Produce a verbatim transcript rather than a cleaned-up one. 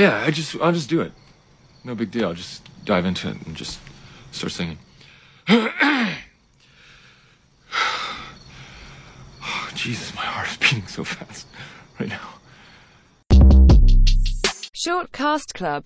Yeah, I just, I'll just do it. No big deal. I'll just dive into it and just start singing. Oh, Jesus, my heart is beating so fast right now. Shortcast Club.